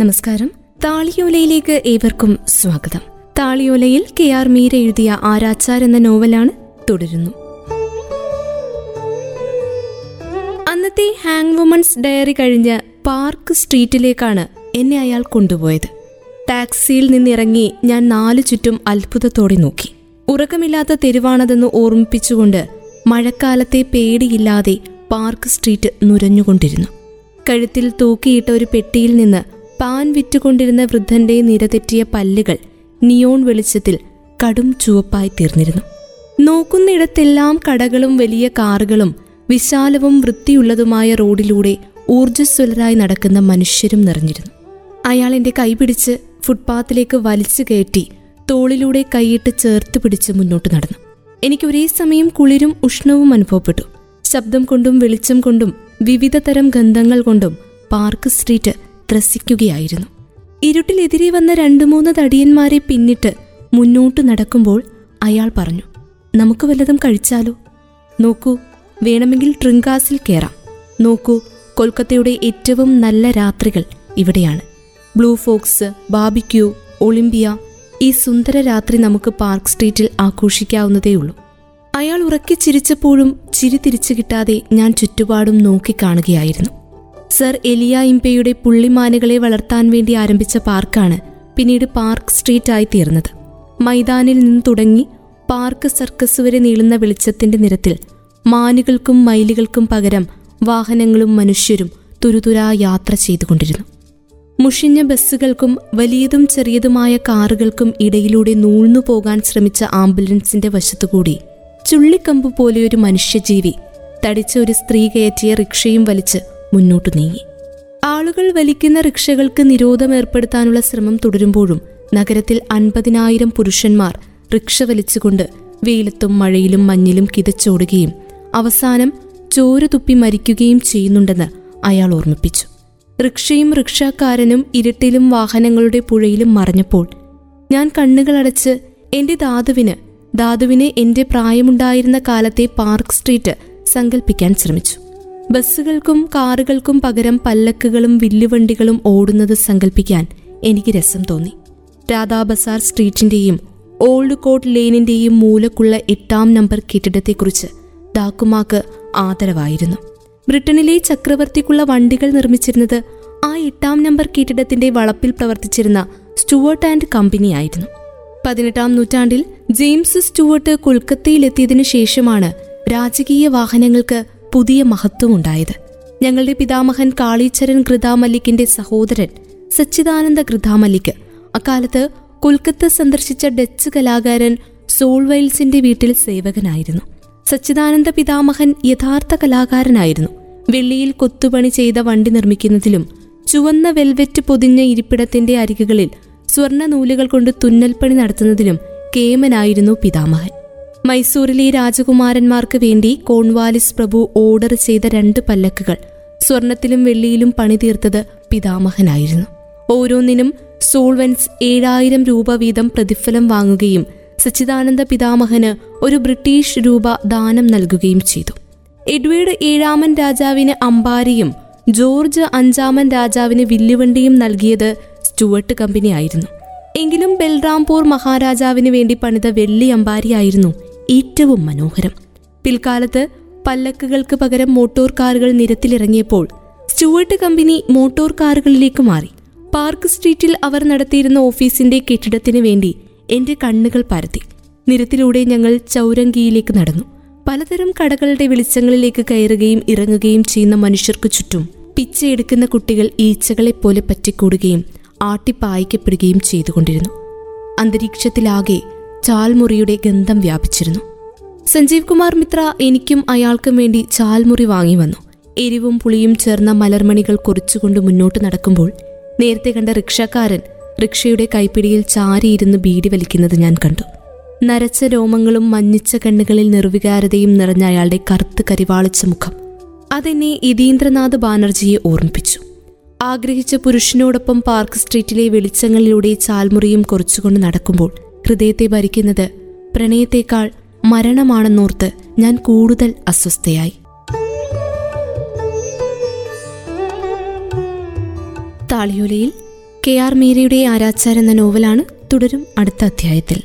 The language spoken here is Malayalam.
നമസ്കാരം. താളിയോലയിലേക്ക് ഏവർക്കും സ്വാഗതം. താളിയോലയിൽ കെ ആർ മീര എഴുതിയ ആരാച്ചാർ എന്ന നോവലാണ് തുടരുന്നു. അന്നത്തെ ഹാങ് വുമൺസ് ഡയറി കഴിഞ്ഞ് പാർക്ക് സ്ട്രീറ്റിലേക്കാണ് എന്നെ അയാൾ കൊണ്ടുപോയത്. ടാക്സിയിൽ നിന്നിറങ്ങി ഞാൻ നാലു ചുറ്റും അത്ഭുതത്തോടെ നോക്കി. ഉറക്കമില്ലാത്ത തെരുവാണതെന്ന് ഓർമ്മിപ്പിച്ചുകൊണ്ട് മഴക്കാലത്തെ പേടിയില്ലാതെ പാർക്ക് സ്ട്രീറ്റ് നുരഞ്ഞുകൊണ്ടിരുന്നു. കഴുത്തിൽ തൂക്കിയിട്ട ഒരു പെട്ടിയിൽ നിന്ന് പാൻ വിറ്റുകൊണ്ടിരുന്ന വൃദ്ധന്റെ നിരതെറ്റിയ പല്ലുകൾ നിയോൺ വെളിച്ചത്തിൽ കടും ചുവപ്പായി തീർന്നിരുന്നു. നോക്കുന്നിടത്തെല്ലാം കടകളും വലിയ കാറുകളും വിശാലവും വൃത്തിയുള്ളതുമായ റോഡിലൂടെ ഊർജ്ജസ്വലരായി നടക്കുന്ന മനുഷ്യരും നിറഞ്ഞിരുന്നു. അയാൾ എൻ്റെ കൈപിടിച്ച് ഫുട്പാത്തിലേക്ക് വലിച്ചു കയറ്റി തോളിലൂടെ കൈയിട്ട് ചേർത്ത് പിടിച്ച് മുന്നോട്ട് നടന്നു. എനിക്ക് ഒരേ സമയം കുളിരും ഉഷ്ണവും അനുഭവപ്പെട്ടു. ശബ്ദം കൊണ്ടും വെളിച്ചം കൊണ്ടും വിവിധ തരം ഗന്ധങ്ങൾ കൊണ്ടും പാർക്ക് സ്ട്രീറ്റ് ത്രസിക്കുകയായിരുന്നു. ഇരുട്ടിലെതിരെ വന്ന 2-3 തടിയന്മാരെ പിന്നിട്ട് മുന്നോട്ട് നടക്കുമ്പോൾ അയാൾ പറഞ്ഞു, "നമുക്ക് വല്ലതും കഴിച്ചാലോ? നോക്കൂ, വേണമെങ്കിൽ ട്രിംഗാസിൽ കയറാം. നോക്കൂ, കൊൽക്കത്തയുടെ ഏറ്റവും നല്ല രാത്രികൾ ഇവിടെയാണ്. ബ്ലൂഫോക്സ്, ബാബിക്യൂ, ഒളിമ്പിയ, ഈ സുന്ദര രാത്രി നമുക്ക് പാർക്ക് സ്ട്രീറ്റിൽ ആഘോഷിക്കാവുന്നതേയുള്ളൂ." അയാൾ ഉറക്കി ചിരിച്ചപ്പോഴും ചിരി തിരിച്ചു കിട്ടാതെ ഞാൻ ചുറ്റുപാടും നോക്കിക്കാണുകയായിരുന്നു. സർ എലിയ ഇമ്പെയുടെ പുള്ളിമാനുകളെ വളർത്താൻ വേണ്ടി ആരംഭിച്ച പാർക്കാണ് പിന്നീട് പാർക്ക് സ്ട്രീറ്റായി തീർന്നത്. മൈതാനിൽ നിന്ന് തുടങ്ങി പാർക്ക് സർക്കസ് വരെ നീളുന്ന വെളിച്ചത്തിന്റെ നിരത്തിൽ മാനുകൾക്കും മയിലുകൾക്കും പകരം വാഹനങ്ങളും മനുഷ്യരും തുരുതുരാ യാത്ര ചെയ്തുകൊണ്ടിരുന്നു. മുഷിഞ്ഞ ബസ്സുകൾക്കും വലിയതും ചെറിയതുമായ കാറുകൾക്കും ഇടയിലൂടെ നൂഴ്ന്നു പോകാൻ ശ്രമിച്ച ആംബുലൻസിന്റെ വശത്തുകൂടി ചുള്ളിക്കമ്പ് പോലെയൊരു മനുഷ്യജീവി തടിച്ച ഒരു സ്ത്രീ കയറ്റിയ റിക്ഷയും വലിച്ച് മുന്നോട്ടു നീങ്ങി. ആളുകൾ വലിക്കുന്ന റിക്ഷകൾക്ക് നിരോധമേർപ്പെടുത്താനുള്ള ശ്രമം തുടരുമ്പോഴും നഗരത്തിൽ 50,000 പുരുഷന്മാർ റിക്ഷ വലിച്ചുകൊണ്ട് വെയിലത്തും മഴയിലും മഞ്ഞിലും കിതച്ചോടുകയും അവസാനം ചോര തുപ്പി മരിക്കുകയും ചെയ്യുന്നുണ്ടെന്ന് അയാൾ ഓർമ്മിപ്പിച്ചു. റിക്ഷയും റിക്ഷാക്കാരനും ഇരുട്ടിലും വാഹനങ്ങളുടെ പുഴയിലും മറഞ്ഞപ്പോൾ ഞാൻ കണ്ണുകളടച്ച് എൻ്റെ ധാതുവിന് എൻ്റെ പ്രായമുണ്ടായിരുന്ന കാലത്തെ പാർക്ക് സ്ട്രീറ്റ് സങ്കല്പിക്കാൻ ശ്രമിച്ചു. ബസ്സുകൾക്കും കാറുകൾക്കും പകരം പല്ലക്കുകളും വില്ലുവണ്ടികളും ഓടുന്നത് സങ്കല്പിക്കാൻ എനിക്ക് രസം തോന്നി. രാധാബസാർ സ്ട്രീറ്റിന്റെയും ഓൾഡ് കോട്ട് ലേനിന്റെയും മൂലക്കുള്ള 8-ാം നമ്പർ കെട്ടിടത്തെക്കുറിച്ച് ഡാക്കുമാക്ക് ആദരവായിരുന്നു. ബ്രിട്ടനിലെ ചക്രവർത്തിക്കുള്ള വണ്ടികൾ നിർമ്മിച്ചിരുന്നത് ആ 8-ാം നമ്പർ കെട്ടിടത്തിന്റെ വളപ്പിൽ പ്രവർത്തിച്ചിരുന്ന സ്റ്റുവർട്ട് ആൻഡ് കമ്പനി ആയിരുന്നു. 18-ാം നൂറ്റാണ്ടിൽ ജെയിംസ് സ്റ്റുവേർട്ട് കൊൽക്കത്തയിലെത്തിയതിനു ശേഷമാണ് രാജകീയ വാഹനങ്ങൾക്ക് പുതിയ മഹത്വമുണ്ടായത്. ഞങ്ങളുടെ പിതാമഹൻ കാളിചരൻ കൃതാമല്ലിക്കിന്റെ സഹോദരൻ സച്ചിദാനന്ദ കൃതാമല്ലിക്ക് അക്കാലത്ത് കൊൽക്കത്ത സന്ദർശിച്ച ഡച്ച് കലാകാരൻ സോൾവെയിൽസിന്റെ വീട്ടിൽ സേവകനായിരുന്നു. സച്ചിദാനന്ദ പിതാമഹൻ യഥാർത്ഥ കലാകാരനായിരുന്നു. വെള്ളിയിൽ കൊത്തുപണി ചെയ്ത വണ്ടി നിർമ്മിക്കുന്നതിലും ചുവന്ന വെൽവെറ്റ് പൊതിഞ്ഞ ഇരിപ്പിടത്തിന്റെ അരികുകളിൽ സ്വർണ്ണ നൂലുകൾ കൊണ്ട് തുന്നൽപ്പണി നടത്തുന്നതിലും കേമനായിരുന്നു പിതാമഹൻ. മൈസൂരിലെ രാജകുമാരന്മാർക്ക് വേണ്ടി കോൺവാലിസ് പ്രഭു ഓർഡർ ചെയ്ത 2 പല്ലക്കുകൾ സ്വർണത്തിലും വെള്ളിയിലും പണിതീർത്തത് പിതാമഹനായിരുന്നു. ഓരോന്നിനും സോൾവെൻസ് 7,000 രൂപ വീതം പ്രതിഫലം വാങ്ങുകയും സച്ചിദാനന്ദ പിതാമഹന് ഒരു £1 ദാനം നൽകുകയും ചെയ്തു. എഡ്വേർഡ് ഏഴാമൻ രാജാവിന് അമ്പാരിയും ജോർജ് അഞ്ചാമൻ രാജാവിന് വില്ലുവണ്ടിയും നൽകിയത് സ്റ്റുവർട്ട് കമ്പനി ആയിരുന്നു. എങ്കിലും ബെൽറാംപൂർ മഹാരാജാവിന് വേണ്ടി പണിത വെള്ളി അമ്പാരിയായിരുന്നു ഏറ്റവും മനോഹരം. പിൽക്കാലത്ത് പല്ലക്കുകൾക്ക് പകരം മോട്ടോർ കാറുകൾ നിരത്തിലിറങ്ങിയപ്പോൾ സ്റ്റുവർട്ട് കമ്പനി മോട്ടോർ കാറുകളിലേക്ക് മാറി. പാർക്ക് സ്ട്രീറ്റിൽ അവർ നടത്തിയിരുന്ന ഓഫീസിന്റെ കെട്ടിടത്തിന് വേണ്ടി എന്റെ കണ്ണുകൾ പരത്തി. നിരത്തിലൂടെ ഞങ്ങൾ ചൗരങ്കിയിലേക്ക് നടന്നു. പലതരം കടകളുടെ വെളിച്ചങ്ങളിലേക്ക് കയറുകയും ഇറങ്ങുകയും ചെയ്യുന്ന മനുഷ്യർക്ക് ചുറ്റും പിച്ചയെടുക്കുന്ന കുട്ടികൾ ഈച്ചകളെപ്പോലെ പറ്റിക്കൂടുകയും ആട്ടിപ്പായിക്കപ്പെടുകയും ചെയ്തുകൊണ്ടിരുന്നു. അന്തരീക്ഷത്തിലാകെ ചാൽമുറിയുടെ ഗന്ധം വ്യാപിച്ചിരുന്നു. സഞ്ജീവ് കുമാർ മിത്ര എനിക്കും അയാൾക്കും വേണ്ടി ചാൽമുറി വാങ്ങി വന്നു. എരിവും പുളിയും ചേർന്ന മലർമണികൾ കൊറിച്ചുകൊണ്ട് മുന്നോട്ട് നടക്കുമ്പോൾ നേരത്തെ കണ്ട റിക്ഷക്കാരൻ റിക്ഷയുടെ കൈപ്പിടിയിൽ ചാരിയിരുന്ന് ബീഡി വലിക്കുന്നത് ഞാൻ കണ്ടു. നരച്ച രോമങ്ങളും മഞ്ഞിച്ച കണ്ണുകളിൽ നിർവികാരതയും നിറഞ്ഞ അയാളുടെ കറുത്ത് കരിവാളിച്ച മുഖം അതെന്നെ ഇതീന്ദ്രനാഥ് ബാനർജിയെ ഓർമ്മിപ്പിച്ചു. ആഗ്രഹിച്ച പുരുഷനോടൊപ്പം പാർക്ക് സ്ട്രീറ്റിലെ വെളിച്ചങ്ങളിലൂടെ ചാൽമുറിയും കുറച്ചുകൊണ്ട് നടക്കുമ്പോൾ ഹൃദയത്തെ ഭരിക്കുന്നത് പ്രണയത്തേക്കാൾ മരണമാണെന്നോർത്ത് ഞാൻ കൂടുതൽ അസ്വസ്ഥയായി. താളിയോലയിൽ കെ ആർ മീരയുടെ ആരാച്ചാർ എന്ന നോവലാണ്. തുടരും അടുത്ത അധ്യായത്തിൽ.